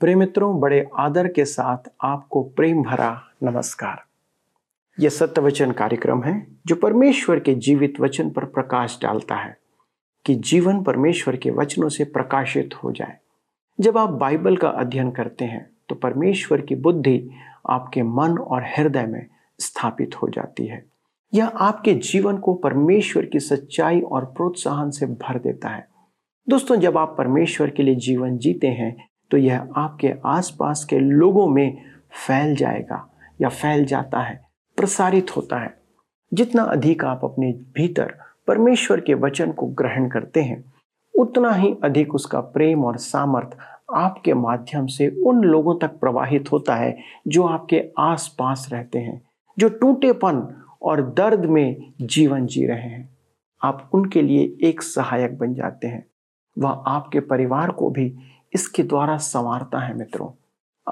प्रिय मित्रों, बड़े आदर के साथ आपको प्रेम भरा नमस्कार। यह सत्यवचन कार्यक्रम है जो परमेश्वर के जीवित वचन पर प्रकाश डालता है कि जीवन परमेश्वर के वचनों से प्रकाशित हो जाए। जब आप बाइबल का अध्ययन करते हैं तो परमेश्वर की बुद्धि आपके मन और हृदय में स्थापित हो जाती है। यह आपके जीवन को परमेश्वर की सच्चाई और प्रोत्साहन से भर देता है। दोस्तों, जब आप परमेश्वर के लिए जीवन जीते हैं तो यह आपके आसपास के लोगों में फैल जाएगा या फैल जाता है, प्रसारित होता है। जितना अधिक आप अपने भीतर परमेश्वर के वचन को ग्रहण करते हैं, उतना ही अधिक उसका प्रेम और सामर्थ आपके माध्यम से उन लोगों तक प्रवाहित होता है जो आपके आसपास रहते हैं, जो टूटेपन और दर्द में जीवन जी रहे हैं। आप उनके लिए एक सहायक बन जाते हैं। वह आपके परिवार को भी इसके द्वारा संवारता है। मित्रों,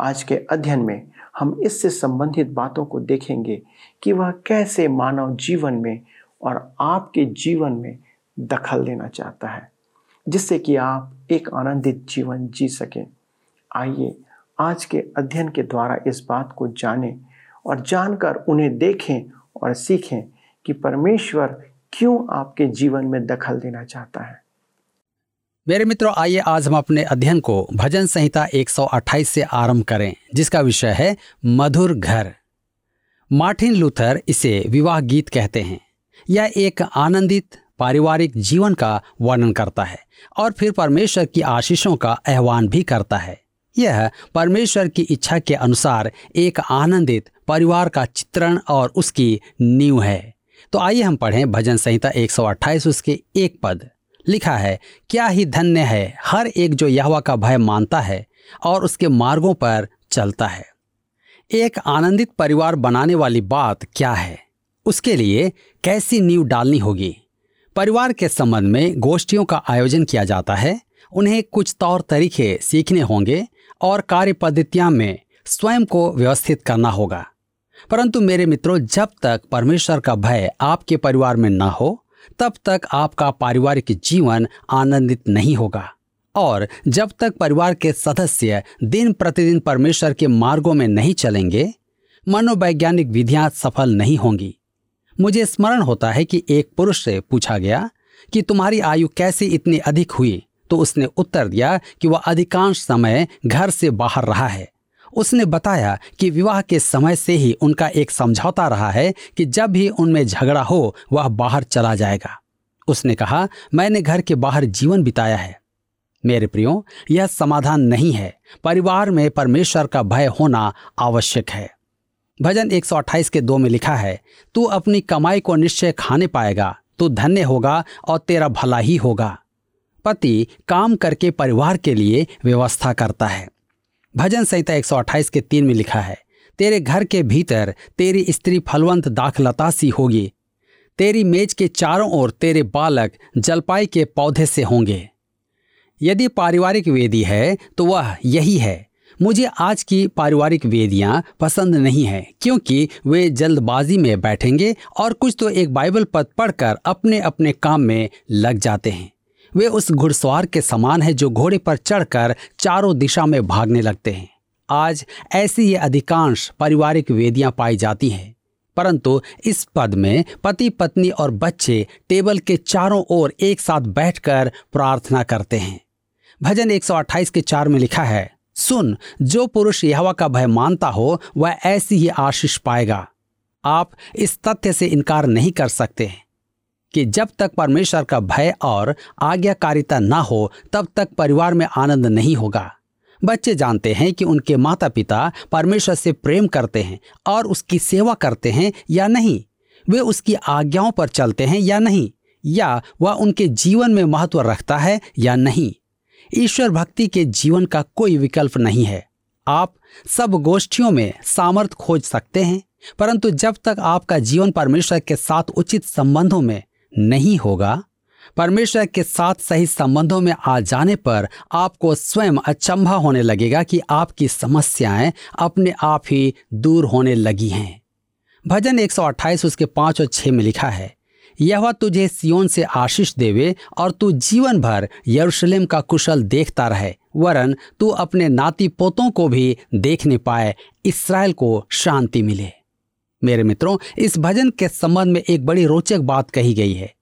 आज के अध्ययन में हम इससे संबंधित बातों को देखेंगे कि वह कैसे मानव जीवन में और आपके जीवन में दखल देना चाहता है, जिससे कि आप एक आनंदित जीवन जी सकें। आइए आज के अध्ययन के द्वारा इस बात को जानें और जानकर उन्हें देखें और सीखें कि परमेश्वर क्यों आपके जीवन में दखल देना चाहता है। मेरे मित्रों, आइए आज हम अपने अध्ययन को भजन संहिता 128 से आरंभ करें, जिसका विषय है मधुर घर। मार्टिन लूथर इसे विवाह गीत कहते हैं। यह एक आनंदित पारिवारिक जीवन का वर्णन करता है और फिर परमेश्वर की आशीषों का आह्वान भी करता है। यह परमेश्वर की इच्छा के अनुसार एक आनंदित परिवार का चित्रण और उसकी नींव है। तो आइए हम पढ़ें भजन संहिता 128 उसके 1 पद। लिखा है, क्या ही धन्य है हर एक जो यहोवा का भय मानता है और उसके मार्गों पर चलता है। एक आनंदित परिवार बनाने वाली बात क्या है? उसके लिए कैसी नींव डालनी होगी? परिवार के संबंध में गोष्ठियों का आयोजन किया जाता है। उन्हें कुछ तौर तरीके सीखने होंगे और कार्य पद्धतियां में स्वयं को व्यवस्थित करना होगा। परंतु मेरे मित्रों, जब तक परमेश्वर का भय आपके परिवार में न हो, तब तक आपका पारिवारिक जीवन आनंदित नहीं होगा। और जब तक परिवार के सदस्य दिन प्रतिदिन परमेश्वर के मार्गों में नहीं चलेंगे, मनोवैज्ञानिक विधियां सफल नहीं होंगी। मुझे स्मरण होता है कि एक पुरुष से पूछा गया कि तुम्हारी आयु कैसे इतनी अधिक हुई, तो उसने उत्तर दिया कि वह अधिकांश समय घर से बाहर रहा है। उसने बताया कि विवाह के समय से ही उनका एक समझौता रहा है कि जब भी उनमें झगड़ा हो वह बाहर चला जाएगा। उसने कहा, मैंने घर के बाहर जीवन बिताया है। मेरे प्रियो, यह समाधान नहीं है। परिवार में परमेश्वर का भय होना आवश्यक है। भजन 128 के 2 में लिखा है, तू अपनी कमाई को निश्चय खाने पाएगा, तू धन्य होगा और तेरा भला ही होगा। पति काम करके परिवार के लिए व्यवस्था करता है। भजन संहिता 128 के 3 में लिखा है, तेरे घर के भीतर तेरी स्त्री फलवंत दाखलता सी होगी, तेरी मेज के चारों ओर तेरे बालक जलपाई के पौधे से होंगे। यदि पारिवारिक वेदी है तो वह यही है। मुझे आज की पारिवारिक वेदियां पसंद नहीं है, क्योंकि वे जल्दबाजी में बैठेंगे और कुछ तो एक बाइबल पद पढ़कर अपने अपने काम में लग जाते हैं। वे उस घुड़सवार के समान है जो घोड़े पर चढ़कर चारों दिशा में भागने लगते हैं। आज ऐसी ये अधिकांश पारिवारिक वेदियां पाई जाती हैं। परंतु इस पद में पति, पत्नी और बच्चे टेबल के चारों ओर एक साथ बैठकर प्रार्थना करते हैं। भजन 128 के 4 में लिखा है, सुन, जो पुरुष यहोवा का भय मानता हो वह ऐसी ही आशीष पाएगा। आप इस तथ्य से इनकार नहीं कर सकते हैं कि जब तक परमेश्वर का भय और आज्ञाकारिता ना हो, तब तक परिवार में आनंद नहीं होगा। बच्चे जानते हैं कि उनके माता पिता परमेश्वर से प्रेम करते हैं और उसकी सेवा करते हैं या नहीं, वे उसकी आज्ञाओं पर चलते हैं या नहीं, या वह उनके जीवन में महत्व रखता है या नहीं। ईश्वर भक्ति के जीवन का कोई विकल्प नहीं है। आप सब गोष्ठियों में सामर्थ खोज सकते हैं, परंतु जब तक आपका जीवन परमेश्वर के साथ उचित संबंधों में नहीं होगा, परमेश्वर के साथ सही संबंधों में आ जाने पर आपको स्वयं अचंभा होने लगेगा कि आपकी समस्याएं अपने आप ही दूर होने लगी हैं। भजन 128 उसके 5 और 6 में लिखा है, यहोवा तुझे सिय्योन से आशीष देवे और तू जीवन भर यरूशलेम का कुशल देखता रहे, वरन तू अपने नाती पोतों को भी देखने पाए, इस्राएल को शांति मिले। मेरे मित्रों, इस भजन के संबंध में एक बड़ी रोचक बात कही गई है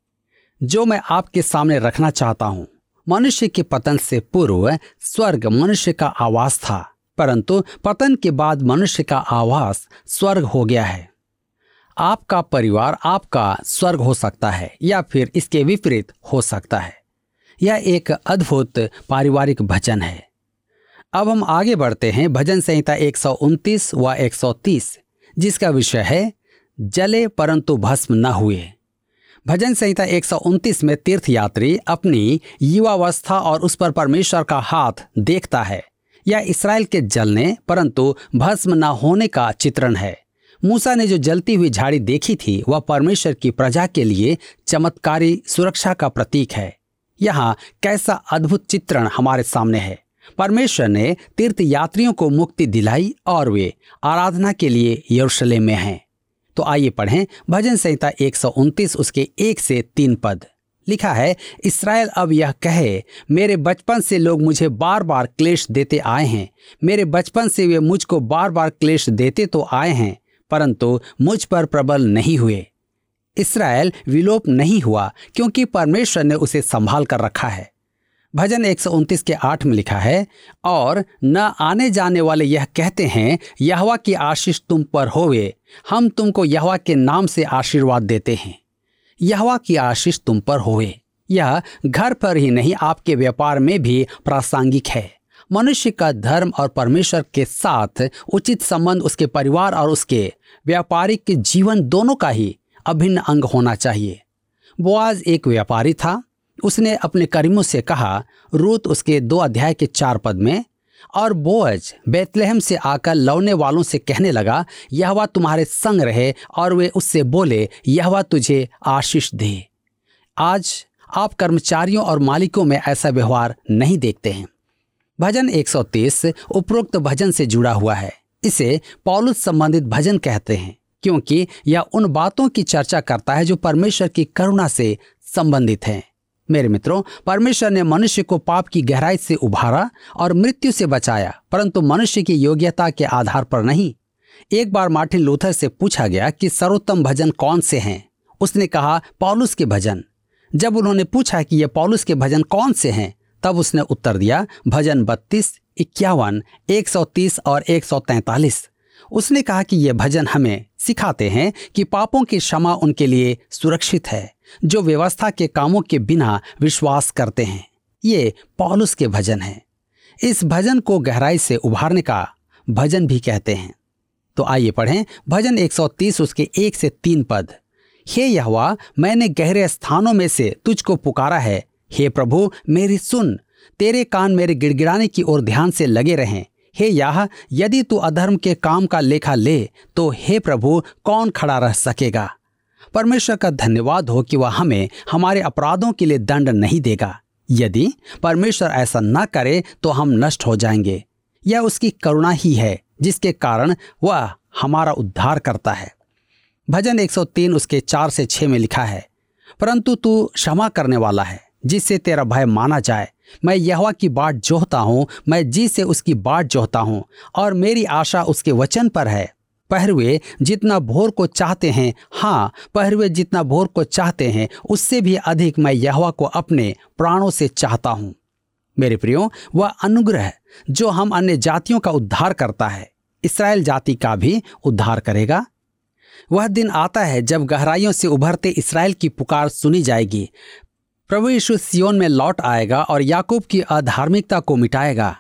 जो मैं आपके सामने रखना चाहता हूं। मनुष्य के पतन से पूर्व स्वर्ग मनुष्य का आवास था, परंतु पतन के बाद मनुष्य का आवास स्वर्ग हो गया है। आपका परिवार आपका स्वर्ग हो सकता है या फिर इसके विपरीत हो सकता है। यह एक अद्भुत पारिवारिक भजन है। अब हम आगे बढ़ते हैं भजन संहिता 129 व 130, जिसका विषय है जले परंतु भस्म न हुए। भजन संहिता 129 में तीर्थयात्री अपनी युवावस्था और उस पर परमेश्वर का हाथ देखता है। यह इस्राएल के जलने परंतु भस्म न होने का चित्रण है। मूसा ने जो जलती हुई झाड़ी देखी थी वह परमेश्वर की प्रजा के लिए चमत्कारी सुरक्षा का प्रतीक है। यहाँ कैसा अद्भुत चित्रण हमारे सामने है। परमेश्वर ने तीर्थयात्रियों को मुक्ति दिलाई और वे आराधना के लिए यरूशलेम में हैं। तो आइए पढ़ें भजन संहिता 129 उसके 1 से 3 पद। लिखा है, इस्राएल अब यह कहे, मेरे बचपन से लोग मुझे बार बार क्लेश देते आए हैं, मेरे बचपन से वे मुझको बार बार क्लेश देते तो आए हैं परंतु मुझ पर प्रबल नहीं हुए। इस्राएल विलोप नहीं हुआ क्योंकि परमेश्वर ने उसे संभाल कर रखा है। भजन 129 के 8 में लिखा है, और न आने जाने वाले यह कहते हैं, यहोवा की आशीष तुम पर होवे, हम तुमको यहोवा के नाम से आशीर्वाद देते हैं। यहोवा की आशीष तुम पर होवे, यह घर पर ही नहीं आपके व्यापार में भी प्रासंगिक है। मनुष्य का धर्म और परमेश्वर के साथ उचित संबंध उसके परिवार और उसके व्यापारिक जीवन दोनों का ही अभिन्न अंग होना चाहिए। बोआज एक व्यापारी था। उसने अपने करीमों से कहा, रूत उसके 2 अध्याय के 4 पद में, और बोअज बैतलहम से आकर लौने वालों से कहने लगा, यहोवा तुम्हारे संग रहे, और वे उससे बोले, यहोवा तुझे आशीष दे। आज आप कर्मचारियों और मालिकों में ऐसा व्यवहार नहीं देखते हैं। भजन 130 उपरोक्त भजन से जुड़ा हुआ है। इसे पौलुस संबंधित भजन कहते हैं क्योंकि यह उन बातों की चर्चा करता है जो परमेश्वर की करुणा से संबंधित हैं। मेरे मित्रों, परमेश्वर ने मनुष्य को पाप की गहराई से उभारा और मृत्यु से बचाया, परंतु मनुष्य की योग्यता के आधार पर नहीं। एक बार मार्टिन लूथर से पूछा गया कि सर्वोत्तम भजन कौन से हैं। उसने कहा, पौलुस के भजन। जब उन्होंने पूछा कि ये पौलुस के भजन कौन से हैं, तब उसने उत्तर दिया, भजन 32, 51, 130 और 143। उसने कहा कि ये भजन हमें सिखाते हैं कि पापों की क्षमा उनके लिए सुरक्षित है जो व्यवस्था के कामों के बिना विश्वास करते हैं। ये पौलुस के भजन हैं। इस भजन को गहराई से उभारने का भजन भी कहते हैं। तो आइए पढ़ें भजन 130 उसके 1 से 3 पद। हे यहोवा, मैंने गहरे स्थानों में से तुझको पुकारा है। हे प्रभु, मेरी सुन, तेरे कान मेरे गिड़गिड़ाने की ओर ध्यान से लगे रहें। हे याह, यदि तू अधर्म के काम का लेखा ले तो हे प्रभु कौन खड़ा रह सकेगा। परमेश्वर का धन्यवाद हो कि वह हमें हमारे अपराधों के लिए दंड नहीं देगा। यदि परमेश्वर ऐसा न करे तो हम नष्ट हो जाएंगे। यह उसकी करुणा ही है जिसके कारण वह हमारा उद्धार करता है। भजन 103 उसके 4 से 6 में लिखा है, परंतु तू क्षमा करने वाला है जिससे तेरा भय माना जाए। मैं यहोवा की बाट जोहता हूँ, मैं जी से उसकी बाट जोहता हूँ और मेरी आशा उसके वचन पर है। पहरुए जितना भोर को चाहते हैं, हाँ पहरुए जितना भोर को चाहते हैं, उससे भी अधिक मैं यहोवा को अपने प्राणों से चाहता हूँ। मेरे प्रियो, वह अनुग्रह जो हम अन्य जातियों का उद्धार करता है, इस्राएल जाति का भी उद्धार करेगा। वह दिन आता है जब गहराइयों से उभरते इस्राएल की पुकार सुनी जाएगी। प्रभु यीशु सियोन में लौट आएगा और याकूब की अधार्मिकता को मिटाएगा।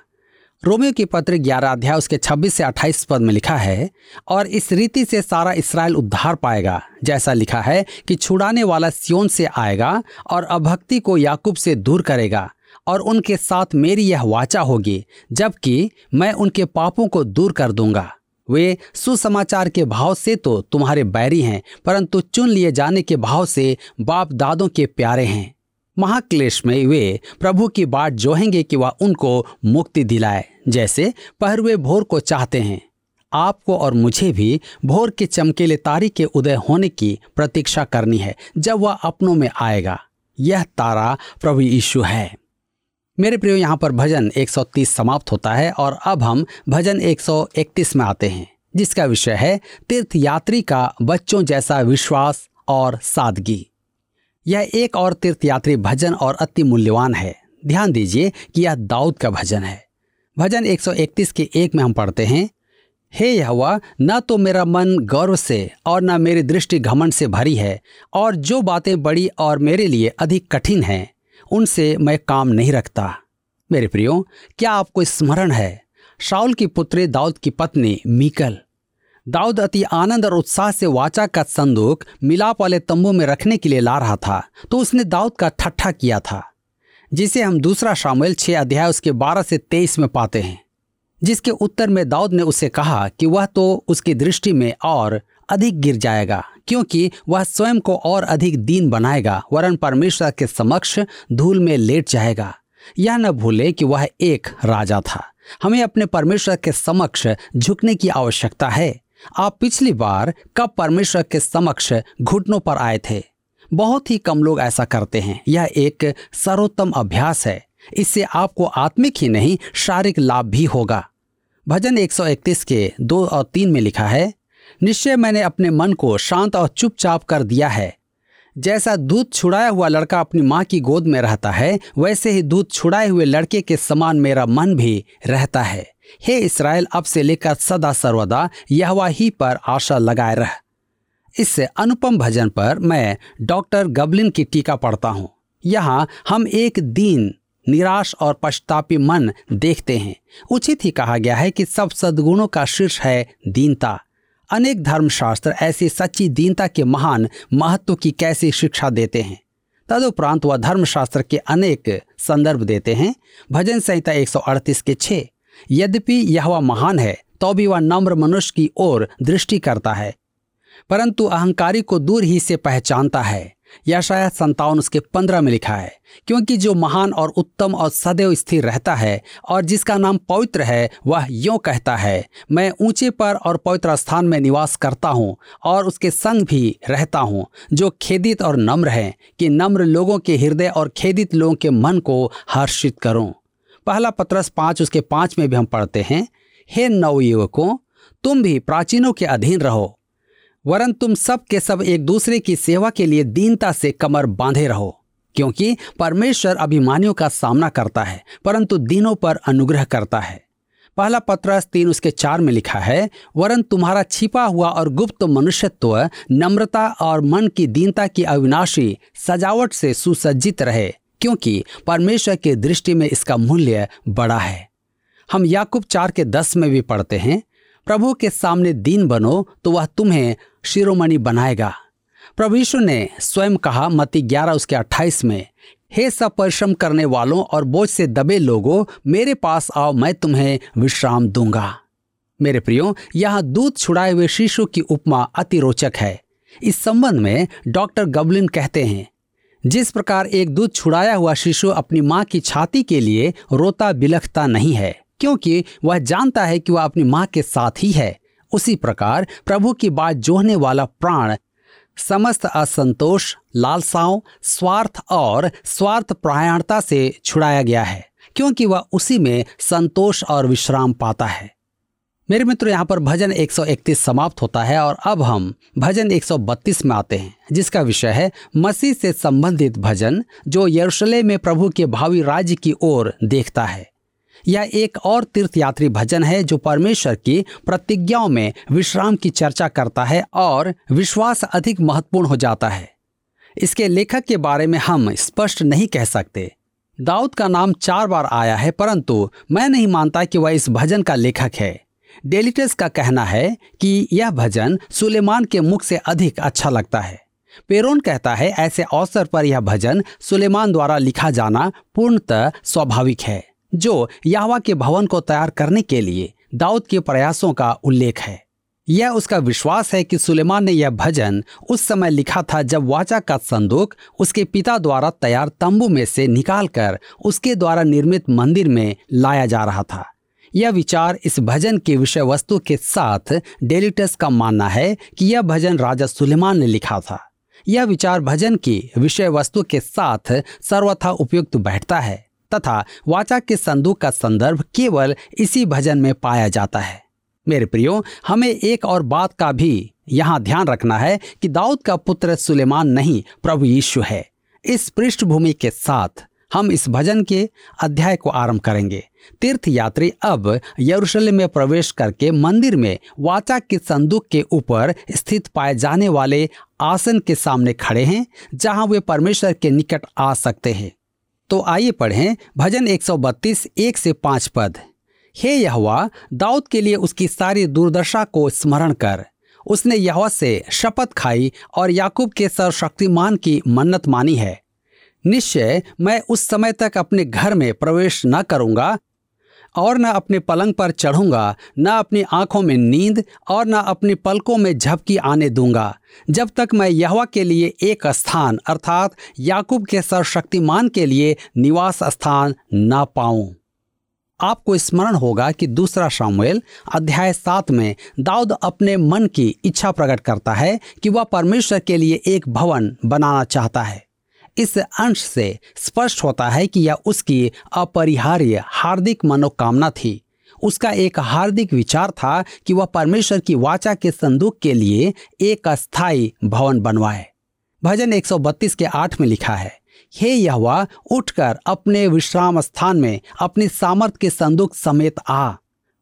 रोमियो के पत्र 11 अध्याय उसके 26 से 28 पद में लिखा है, और इस रीति से सारा इस्राएल उद्धार पाएगा, जैसा लिखा है कि छुड़ाने वाला सियोन से आएगा और अभक्ति को याकूब से दूर करेगा, और उनके साथ मेरी यह वाचा होगी, जबकि मैं उनके पापों को दूर कर दूंगा। वे सुसमाचार के भाव से तो तुम्हारे बैरी हैं, परंतु चुन लिए जाने के भाव से बाप दादों के प्यारे हैं। महाक्लेश में वे प्रभु की बाट जोहेंगे कि वह उनको मुक्ति दिलाए, जैसे पहरुए भोर को चाहते हैं। आपको और मुझे भी भोर के चमकीले तारे के उदय होने की प्रतीक्षा करनी है जब वह अपनों में आएगा। यह तारा प्रभु यीशु है। मेरे प्रियो, यहाँ पर भजन 130 समाप्त होता है और अब हम भजन 131 में आते हैं, जिसका विषय है तीर्थयात्री का बच्चों जैसा विश्वास और सादगी। यह एक और तीर्थयात्री भजन और अति मूल्यवान है। ध्यान दीजिए कि यह दाऊद का भजन है। भजन 131 के 1 में हम पढ़ते हैं, हे यहोवा, न तो मेरा मन गौरव से और न मेरी दृष्टि घमंड से भरी है, और जो बातें बड़ी और मेरे लिए अधिक कठिन हैं उनसे मैं काम नहीं रखता। मेरे प्रियो, क्या आपको स्मरण है शाऊल की पुत्री दाऊद की पत्नी मीकल? दाऊद अति आनंद और उत्साह से वाचा का संदूक मिलाप वाले तंबू में रखने के लिए ला रहा था, तो उसने दाऊद का ठट्ठा किया था, जिसे हम दूसरा शामुएल 6 अध्याय उसके 12 से 23 में पाते हैं, जिसके उत्तर में दाऊद ने उससे कहा कि वह तो उसकी दृष्टि में और अधिक गिर जाएगा, क्योंकि वह स्वयं को और अधिक दीन बनाएगा, वरन परमेश्वर के समक्ष धूल में लेट जाएगा। यह न भूले कि वह एक राजा था। हमें अपने परमेश्वर के समक्ष झुकने की आवश्यकता है। आप पिछली बार कब परमेश्वर के समक्ष घुटनों पर आए थे? बहुत ही कम लोग ऐसा करते हैं। यह एक सर्वोत्तम अभ्यास है। इससे आपको आत्मिक ही नहीं शारीरिक लाभ भी होगा। भजन 131 के 2 और 3 में लिखा है, निश्चय मैंने अपने मन को शांत और चुपचाप कर दिया है। जैसा दूध छुड़ाया हुआ लड़का अपनी माँ की गोद में रहता है, वैसे ही दूध छुड़ाए हुए लड़के के समान मेरा मन भी रहता है। हे इस्राएल, अब से लेकर सदा सर्वदा यहोवा ही पर आशा लगाए रह। इस अनुपम भजन पर मैं डॉक्टर गबलिन की टीका पढ़ता हूँ। यहाँ हम एक दीन, निराश और पश्चातापी मन देखते हैं। उचित ही कहा गया है कि सब सद्गुणों का शीर्ष है दीनता। अनेक धर्मशास्त्र ऐसी सच्ची दीनता के महान महत्व की कैसी शिक्षा देते हैं। तदुपरांत वह धर्मशास्त्र के अनेक संदर्भ देते हैं। भजन संहिता 138 के 6, यद्यपि यहोवा महान है तो भी वह नम्र मनुष्य की ओर दृष्टि करता है, परंतु अहंकारी को दूर ही से पहचानता है। यशायाह 57 उसके 15 में लिखा है, क्योंकि जो महान और उत्तम और सदैव स्थिर रहता है और जिसका नाम पवित्र है, वह यों कहता है, मैं ऊंचे पर और पवित्र स्थान में निवास करता हूँ और उसके संग भी रहता हूँ जो खेदित और नम्र हैं, कि नम्र लोगों के हृदय और खेदित लोगों के मन को हर्षित करूँ। पहला पत्रस 5 उसके 5 में भी हम पढ़ते हैं, हे नवयुवकों, तुम भी प्राचीनों के अधीन रहो, वरन तुम सब के सब एक दूसरे की सेवा के लिए दीनता से कमर बांधे रहो, क्योंकि परमेश्वर अभिमानियों का सामना करता है परंतु दीनों पर अनुग्रह करता है। पहला पत्रस 3 उसके 4 में लिखा है, वरन तुम्हारा छिपा हुआ और गुप्त मनुष्यत्व नम्रता और मन की दीनता की अविनाशी सजावट से सुसज्जित रहे, क्योंकि परमेश्वर की दृष्टि में इसका मूल्य बड़ा है। हम याकूब 4 के 10 में भी पढ़ते हैं, प्रभु के सामने दीन बनो तो वह तुम्हें शिरोमणि बनाएगा। प्रभु यीशु ने स्वयं कहा मत्ती 11 उसके 28 में, हे सब परिश्रम करने वालों और बोझ से दबे लोगों, मेरे पास आओ, मैं तुम्हें विश्राम दूंगा। मेरे प्रियो, यहाँ दूध छुड़ाए हुए शिशु की उपमा अति रोचक है। इस संबंध में डॉक्टर गबलिन कहते हैं, जिस प्रकार एक दूध छुड़ाया हुआ शिशु अपनी माँ की छाती के लिए रोता बिलखता नहीं है, क्योंकि वह जानता है कि वह अपनी माँ के साथ ही है, उसी प्रकार प्रभु की बात जोहने वाला प्राण समस्त असंतोष, लालसाओं, स्वार्थ और स्वार्थ परायणता से छुड़ाया गया है, क्योंकि वह उसी में संतोष और विश्राम पाता है। मेरे मित्रों, यहाँ पर भजन 131 समाप्त होता है और अब हम भजन 132 में आते हैं, जिसका विषय है मसीह से संबंधित भजन, जो यरूशलेम में प्रभु के भावी राज्य की ओर देखता है। यह एक और तीर्थयात्री भजन है जो परमेश्वर की प्रतिज्ञाओं में विश्राम की चर्चा करता है और विश्वास अधिक महत्वपूर्ण हो जाता है। इसके लेखक के बारे में हम स्पष्ट नहीं कह सकते। दाऊद का नाम 4 बार आया है, परंतु मैं नहीं मानता कि वह इस भजन का लेखक है। डेलिटस का कहना है कि यह भजन सुलेमान के मुख से अधिक अच्छा लगता है। पेरोन कहता है, ऐसे अवसर पर यह भजन सुलेमान द्वारा लिखा जाना पूर्णतः स्वाभाविक है, जो यहोवा के भवन को तैयार करने के लिए दाऊद के प्रयासों का उल्लेख है। यह उसका विश्वास है कि सुलेमान ने यह भजन उस समय लिखा था जब वाचा का संदूक उसके पिता द्वारा तैयार तंबू में से निकालकर उसके द्वारा निर्मित मंदिर में लाया जा रहा था। यह विचार इस भजन के विषय वस्तु के साथ डेलिटस का मानना है कि यह भजन राजा सुलेमान ने लिखा था। यह विचार भजन की विषय वस्तु के साथ सर्वथा उपयुक्त बैठता है। तथा वाचा के संदूक का संदर्भ केवल इसी भजन में पाया जाता है। मेरे प्रियो, हमें एक और बात का भी यहाँ ध्यान रखना है कि दाऊद का पुत्र सुलेमान नहीं, प्रभु यीशु है। इस पृष्ठभूमि के साथ हम इस भजन के अध्याय को आरंभ करेंगे। तीर्थयात्री अब यरूशलेम में प्रवेश करके मंदिर में वाचा के संदूक के ऊपर स्थित पाए जाने वाले आसन के सामने खड़े हैं, जहां वे परमेश्वर के निकट आ सकते हैं। तो आइए पढ़ें भजन 132 1 से 5 पद। हे यहोवा, दाऊद के लिए उसकी सारी दुर्दशा को स्मरण कर। उसने यहोवा से शपथ खाई और याकूब के सर्वशक्तिमान की मन्नत मानी है। निश्चय मैं उस समय तक अपने घर में प्रवेश न करूंगा और न अपने पलंग पर चढ़ूंगा, न अपनी आंखों में नींद और न अपने पलकों में झपकी आने दूंगा, जब तक मैं यहोवा के लिए एक स्थान अर्थात याकूब के सर्वशक्तिमान के लिए निवास स्थान न पाऊं। आपको स्मरण होगा कि 2 सामुएल अध्याय 7 में दाऊद अपने मन की इच्छा प्रकट करता है कि वह परमेश्वर के लिए एक भवन बनाना चाहता है। इस अंश से स्पष्ट होता है कि यह उसकी अपरिहार्य हार्दिक मनोकामना थी। उसका एक हार्दिक विचार था कि वह परमेश्वर की वाचा के संदूक के लिए एक अस्थायी भवन बनवाए। भजन 132 के 8 में लिखा है, हे यहोवा, उठकर अपने विश्राम स्थान में अपनी सामर्थ के संदूक समेत आ।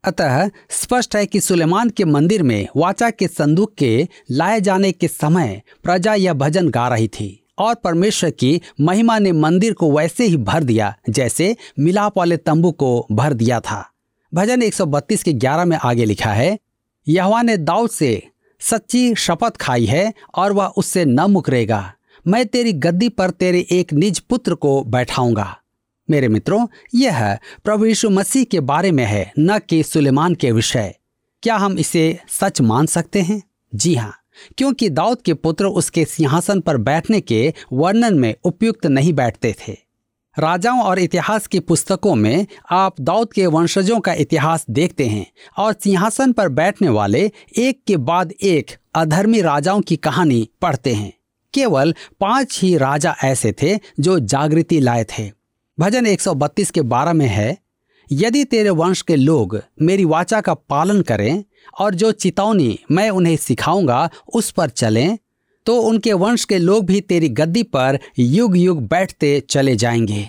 अतः स्पष्ट है कि सुलेमान के मंदिर में वाचा के संदूक के लाए जाने के समय प्रजा यह भजन गा रही थी और परमेश्वर की महिमा ने मंदिर को वैसे ही भर दिया जैसे मिलाप वाले तंबू को भर दिया था। भजन 132 के 11 में आगे लिखा है, यहोवा ने दाऊद से सच्ची शपथ खाई है और वह उससे न मुकरेगा। मैं तेरी गद्दी पर तेरे एक निज पुत्र को बैठाऊंगा। मेरे मित्रों, यह प्रभु यीशु मसीह के बारे में है, न कि सुलेमान के विषय। क्या हम इसे सच मान सकते हैं? जी हाँ, क्योंकि दाऊद के पुत्र उसके सिंहासन पर बैठने के वर्णन में उपयुक्त नहीं बैठते थे। राजाओं और इतिहास की पुस्तकों में आप दाऊद के वंशजों का इतिहास देखते हैं और सिंहासन पर बैठने वाले एक के बाद एक अधर्मी राजाओं की कहानी पढ़ते हैं। केवल 5 ही राजा ऐसे थे जो जागृति लाए थे। भजन 132 के 12 में है, यदि तेरे वंश के लोग मेरी वाचा का पालन करें और जो चेतावनी मैं उन्हें सिखाऊंगा उस पर चलें, तो उनके वंश के लोग भी तेरी गद्दी पर युग युग बैठते चले जाएंगे।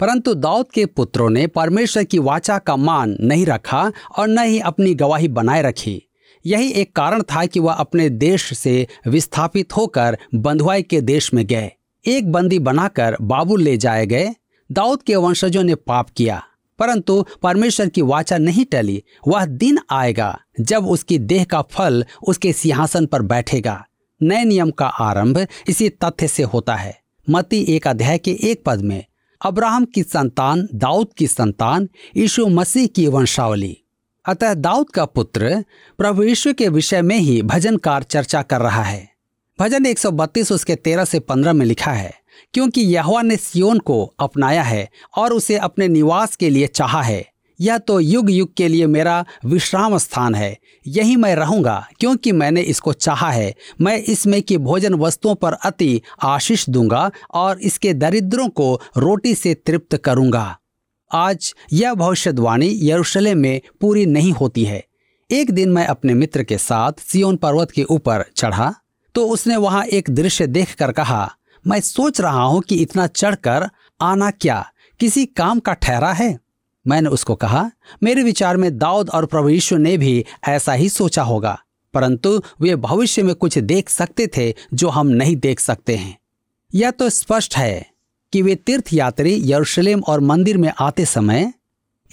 परंतु दाऊद के पुत्रों ने परमेश्वर की वाचा का मान नहीं रखा और न ही अपनी गवाही बनाए रखी। यही एक कारण था कि वह अपने देश से विस्थापित होकर बंधुआई के देश में गए। एक बंदी बनाकर बाबुल ले जाए गए। दाऊद के वंशजों ने पाप किया, परंतु परमेश्वर की वाचा नहीं टली। वह दिन आएगा जब उसकी देह का फल उसके सिंहासन पर बैठेगा। नए नियम का आरंभ इसी तथ्य से होता है। मत्ती 1 अध्याय के 1 पद में, अब्राहम की संतान, दाऊद की संतान, यीशु मसीह की वंशावली। अतः दाऊद का पुत्र प्रभु यीशु के विषय में ही भजनकार चर्चा कर रहा है। भजन 132 उसके 13 से 15 में लिखा है, क्योंकि यहोवा ने सिय्योन को अपनाया है और उसे अपने निवास के लिए चाहा है। यह तो युग युग के लिए मेरा विश्राम स्थान है, यही मैं रहूंगा, क्योंकि मैंने इसको चाहा है। मैं इसमें की भोजन वस्तुओं पर अति आशीष दूंगा और इसके दरिद्रों को रोटी से तृप्त करूंगा। आज यह भविष्यवाणी यरूशलेम में पूरी नहीं होती है। एक दिन मैं अपने मित्र के साथ सिय्योन पर्वत के ऊपर चढ़ा तो उसने वहां एक दृश्य देखकर कहा, मैं सोच रहा हूं कि इतना चढ़कर आना क्या किसी काम का ठहरा है। मैंने उसको कहा, मेरे विचार में दाऊद और प्रभु यीशु ने भी ऐसा ही सोचा होगा, परंतु वे भविष्य में कुछ देख सकते थे जो हम नहीं देख सकते हैं। यह तो स्पष्ट है कि वे तीर्थयात्री यरूशलेम और मंदिर में आते समय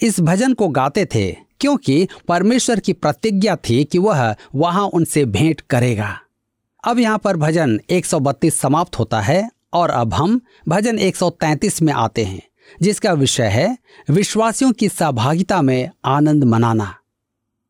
इस भजन को गाते थे, क्योंकि परमेश्वर की प्रतिज्ञा थी कि वह वहां उनसे भेंट करेगा। अब यहाँ पर भजन 132 समाप्त होता है और अब हम भजन 133 में आते हैं, जिसका विषय है विश्वासियों की सहभागिता में आनंद मनाना।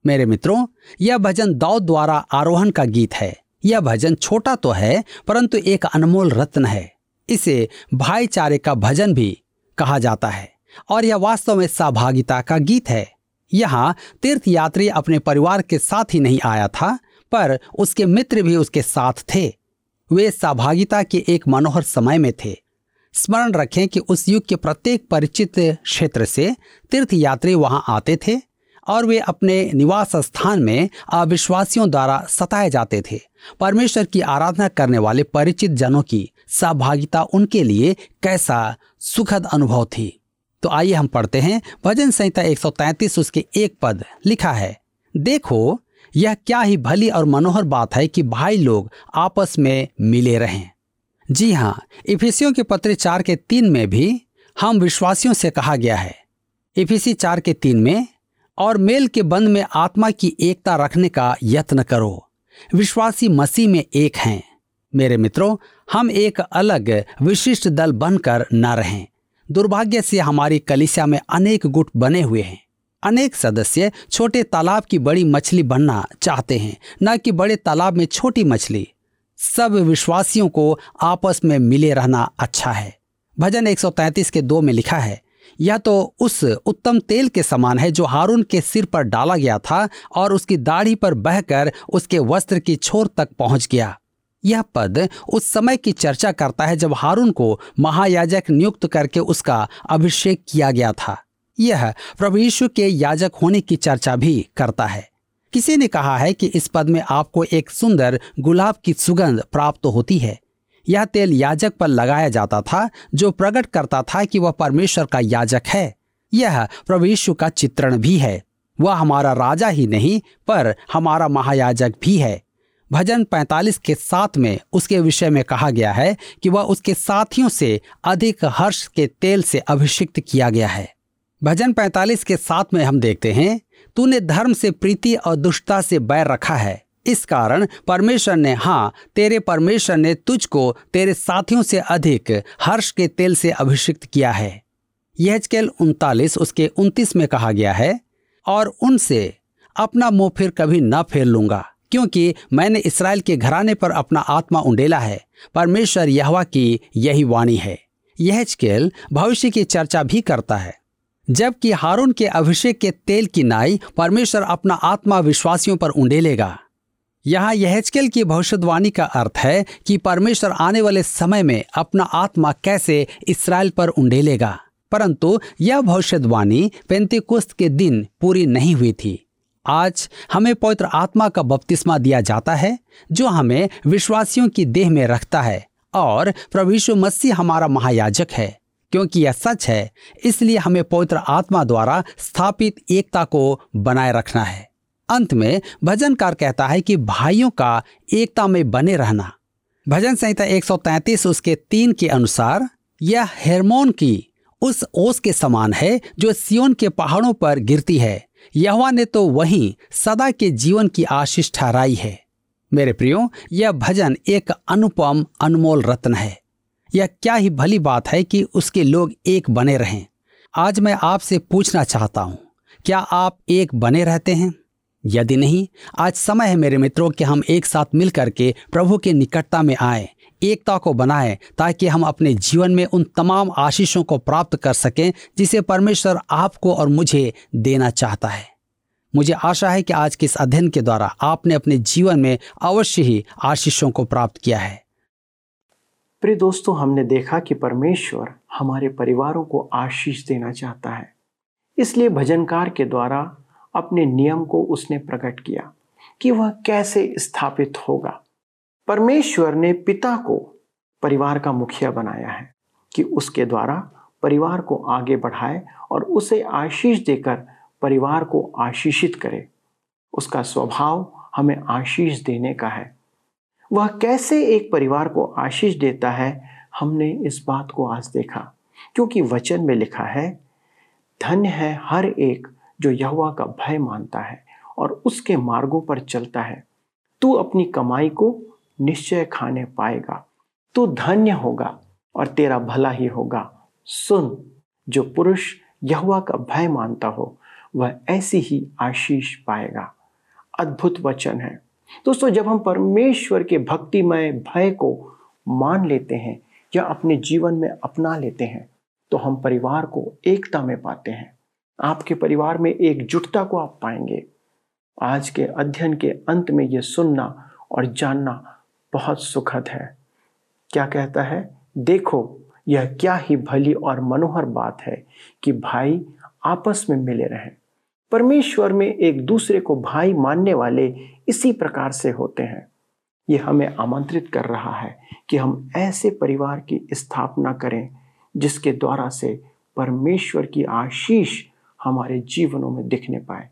मेरे मित्रों, यह भजन दाऊद द्वारा आरोहण का गीत है। यह भजन छोटा तो है, परंतु एक अनमोल रत्न है। इसे भाईचारे का भजन भी कहा जाता है और यह वास्तव में सहभागिता का गीत है। यहाँ तीर्थयात्री अपने परिवार के साथ ही नहीं आया था, पर उसके मित्र भी उसके साथ थे। वे सहभागिता के एक मनोहर समय में थे। स्मरण रखें कि उस युग के प्रत्येक परिचित क्षेत्र से तीर्थ यात्री वहां आते थे और वे अपने निवास स्थान में अविश्वासियों द्वारा सताए जाते थे। परमेश्वर की आराधना करने वाले परिचित जनों की सहभागिता उनके लिए कैसा सुखद अनुभव थी। तो आइए हम पढ़ते हैं भजन संहिता 133 उसके 1 पद लिखा है, देखो यह क्या ही भली और मनोहर बात है कि भाई लोग आपस में मिले रहें। जी हाँ, इफिसियों के पत्र 4:3 में भी हम विश्वासियों से कहा गया है। इफिसी 4:3 में, और मेल के बंध में आत्मा की एकता रखने का यत्न करो, विश्वासी मसीह में एक हैं। मेरे मित्रों, हम एक अलग विशिष्ट दल बनकर ना रहें। दुर्भाग्य से हमारी कलीसिया में अनेक गुट बने हुए हैं। अनेक सदस्य छोटे तालाब की बड़ी मछली बनना चाहते हैं, न कि बड़े तालाब में छोटी मछली। सब विश्वासियों को आपस में मिले रहना अच्छा है। भजन 133 के 2 में लिखा है, यह तो उस उत्तम तेल के समान है जो हारून के सिर पर डाला गया था और उसकी दाढ़ी पर बहकर उसके वस्त्र की छोर तक पहुंच गया। यह पद उस समय की चर्चा करता है जब हारून को महायाजक नियुक्त करके उसका अभिषेक किया गया था। यह प्रभु यीशु के याजक होने की चर्चा भी करता है। किसी ने कहा है कि इस पद में आपको एक सुंदर गुलाब की सुगंध प्राप्त होती है। यह तेल याजक पर लगाया जाता था जो प्रकट करता था कि वह परमेश्वर का याजक है। यह प्रभु यीशु का चित्रण भी है। वह हमारा राजा ही नहीं पर हमारा महायाजक भी है। भजन 45 के 7 में उसके विषय में कहा गया है कि वह उसके साथियों से अधिक हर्ष के तेल से अभिषिक्त किया गया है। भजन 45 के 7 में हम देखते हैं, तूने धर्म से प्रीति और दुष्टता से बैर रखा है, इस कारण परमेश्वर ने, हाँ तेरे परमेश्वर ने तुझको तेरे साथियों से अधिक हर्ष के तेल से अभिषिक्त किया है। यहेजकेल 39 उसके 29 में कहा गया है, और उनसे अपना मुंह फिर कभी न फेर लूंगा क्योंकि मैंने इसराइल के घराने पर अपना आत्मा उंडेला है, परमेश्वर यहोवा की यही वाणी है। यहेजकेल भविष्य की चर्चा भी करता है। जबकि हारून के अभिषेक के तेल की नाई परमेश्वर अपना आत्मा विश्वासियों पर उंडेलेगा। यहाँ यहेजकेल की भविष्यवाणी का अर्थ है कि परमेश्वर आने वाले समय में अपना आत्मा कैसे इसराइल पर उंडेलेगा, परंतु यह भविष्यवाणी पेंतेकोस्त के दिन पूरी नहीं हुई थी। आज हमें पवित्र आत्मा का बपतिस्मा दिया जाता है जो हमें विश्वासियों की देह में रखता है और प्रभु यीशु मसीह हमारा महायाजक है। क्योंकि यह सच है, इसलिए हमें पवित्र आत्मा द्वारा स्थापित एकता को बनाए रखना है। अंत में भजनकार कहता है कि भाइयों का एकता में बने रहना। भजन संहिता 133 उसके 3 के अनुसार, यह हेर्मोन की उस ओस के समान है जो सियोन के पहाड़ों पर गिरती है, यहोवा ने तो वहीं सदा के जीवन की आशीष ठहराई है। मेरे प्रियो, यह भजन एक अनुपम अनमोल रत्न है। यह क्या ही भली बात है कि उसके लोग एक बने रहें। आज मैं आपसे पूछना चाहता हूं, क्या आप एक बने रहते हैं? यदि नहीं, आज समय है मेरे मित्रों कि हम एक साथ मिलकर के प्रभु के निकटता में आए, एकता को बनाएं ताकि हम अपने जीवन में उन तमाम आशीषों को प्राप्त कर सकें जिसे परमेश्वर आपको और मुझे देना चाहता है। मुझे आशा है कि आज के इस अध्ययन के द्वारा आपने अपने जीवन में अवश्य ही आशीषों को प्राप्त किया है। प्रिय दोस्तों, हमने देखा कि परमेश्वर हमारे परिवारों को आशीष देना चाहता है, इसलिए भजनकार के द्वारा अपने नियम को उसने प्रकट किया कि वह कैसे स्थापित होगा। परमेश्वर ने पिता को परिवार का मुखिया बनाया है कि उसके द्वारा परिवार को आगे बढ़ाए और उसे आशीष देकर परिवार को आशीषित करे। उसका स्वभाव हमें आशीष देने का है। वह कैसे एक परिवार को आशीष देता है, हमने इस बात को आज देखा क्योंकि वचन में लिखा है, धन्य है हर एक जो यहोवा का भय मानता है और उसके मार्गों पर चलता है। तू अपनी कमाई को निश्चय खाने पाएगा, तू धन्य होगा और तेरा भला ही होगा। सुन, जो पुरुष यहोवा का भय मानता हो वह ऐसी ही आशीष पाएगा। अद्भुत वचन है दोस्तों। जब हम परमेश्वर के भक्तिमय भय को मान लेते हैं या अपने जीवन में अपना लेते हैं तो हम परिवार को एकता में पाते हैं। आपके परिवार में एकजुटता को आप पाएंगे। आज के अध्ययन के अंत में यह सुनना और जानना बहुत सुखद है। क्या कहता है, देखो यह क्या ही भली और मनोहर बात है कि भाई आपस में मिले रहें। परमेश्वर में एक दूसरे को भाई मानने वाले इसी प्रकार से होते हैं। यह हमें आमंत्रित कर रहा है कि हम ऐसे परिवार की स्थापना करें जिसके द्वारा से परमेश्वर की आशीष हमारे जीवनों में दिखने पाए।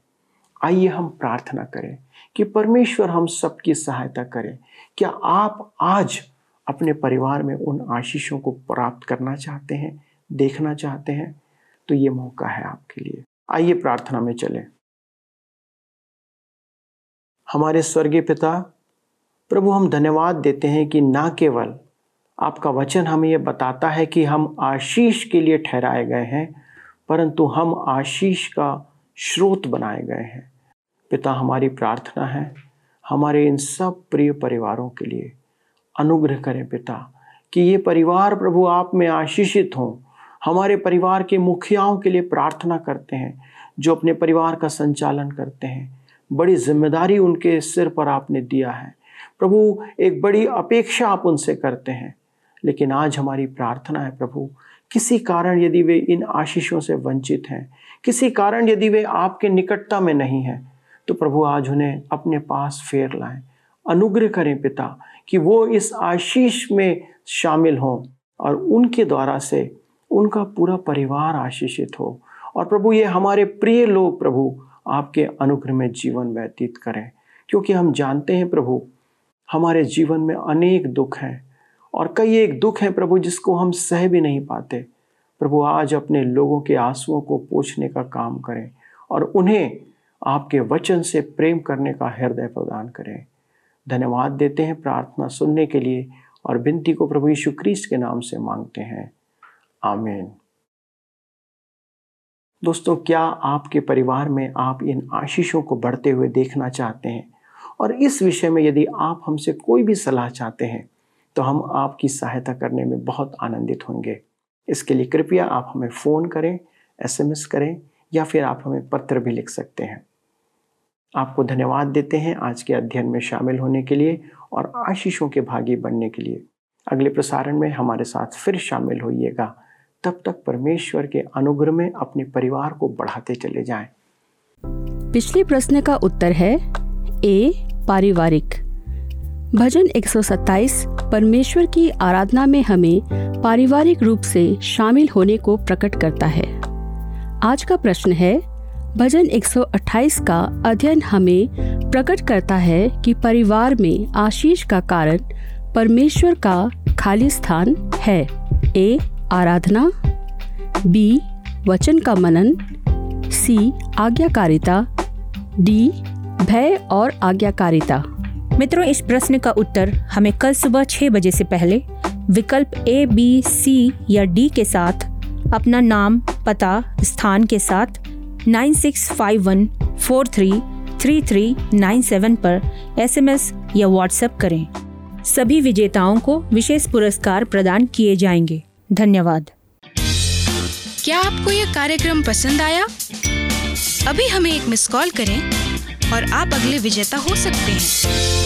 आइए हम प्रार्थना करें कि परमेश्वर हम सबकी सहायता करें। क्या आप आज अपने परिवार में उन आशीषों को प्राप्त करना चाहते हैं, देखना चाहते हैं? तो ये मौका है आपके लिए। आइए प्रार्थना में चलें। हमारे स्वर्गीय पिता प्रभु, हम धन्यवाद देते हैं कि ना केवल आपका वचन हमें ये बताता है कि हम आशीष के लिए ठहराए गए हैं, परंतु हम आशीष का स्रोत बनाए गए हैं। पिता, हमारी प्रार्थना है हमारे इन सब प्रिय परिवारों के लिए अनुग्रह करें पिता, कि ये परिवार प्रभु आप में आशीषित हों। हमारे परिवार के मुखियाओं के लिए प्रार्थना करते हैं जो अपने परिवार का संचालन करते हैं। बड़ी जिम्मेदारी उनके सिर पर आपने दिया है प्रभु, एक बड़ी अपेक्षा आप उनसे करते हैं। लेकिन आज हमारी प्रार्थना है प्रभु, किसी कारण यदि वे इन आशीषों से वंचित हैं, किसी कारण यदि वे आपके निकटता में नहीं हैं, तो प्रभु आज उन्हें अपने पास फेर लाएं। अनुग्रह करें पिता कि वो इस आशीष में शामिल हों और उनके द्वारा से उनका पूरा परिवार आशीषित हो। और प्रभु ये हमारे प्रिय लोग प्रभु आपके अनुग्रह में जीवन व्यतीत करें, क्योंकि हम जानते हैं प्रभु हमारे जीवन में अनेक दुख हैं और कई एक दुख हैं प्रभु जिसको हम सह भी नहीं पाते। प्रभु आज अपने लोगों के आंसुओं को पोंछने का काम करें और उन्हें आपके वचन से प्रेम करने का हृदय प्रदान करें। धन्यवाद देते हैं प्रार्थना सुनने के लिए, और विनती को प्रभु यीशु क्राइस्ट के नाम से मांगते हैं, आमीन। दोस्तों, क्या आपके परिवार में आप इन आशीषों को बढ़ते हुए देखना चाहते हैं? और इस विषय में यदि आप हमसे कोई भी सलाह चाहते हैं तो हम आपकी सहायता करने में बहुत आनंदित होंगे। इसके लिए कृपया आप हमें फ़ोन करें, SMS करें, या फिर आप हमें पत्र भी लिख सकते हैं। आपको धन्यवाद देते हैं आज के अध्ययन में शामिल होने के लिए और आशीषों के भागी बनने के लिए। अगले प्रसारण में हमारे साथ फिर शामिल होइएगा। तब तक परमेश्वर के अनुग्रह में अपने परिवार को बढ़ाते चले जाएं। पिछले प्रश्न का उत्तर है ए, पारिवारिक। भजन 127 परमेश्वर की आराधना में हमें पारिवारिक रूप से शामिल होने को प्रकट करता है। आज का प्रश्न है भजन 128 का अध्ययन हमें प्रकट करता है कि परिवार में आशीष का कारण परमेश्वर का खाली स्थान है। ए, आराधना, बी, वचन का मनन, सी, आज्ञाकारिता, डी, भय और आज्ञाकारिता। मित्रों, इस प्रश्न का उत्तर हमें कल सुबह 6 बजे से पहले विकल्प A, B, C या D के साथ अपना नाम, पता, स्थान के साथ 9651433397 पर SMS या WhatsApp करें। सभी विजेताओं को विशेष पुरस्कार प्रदान किए जाएंगे। धन्यवाद। क्या आपको यह कार्यक्रम पसंद आया? अभी हमें एक मिस कॉल करें और आप अगले विजेता हो सकते हैं।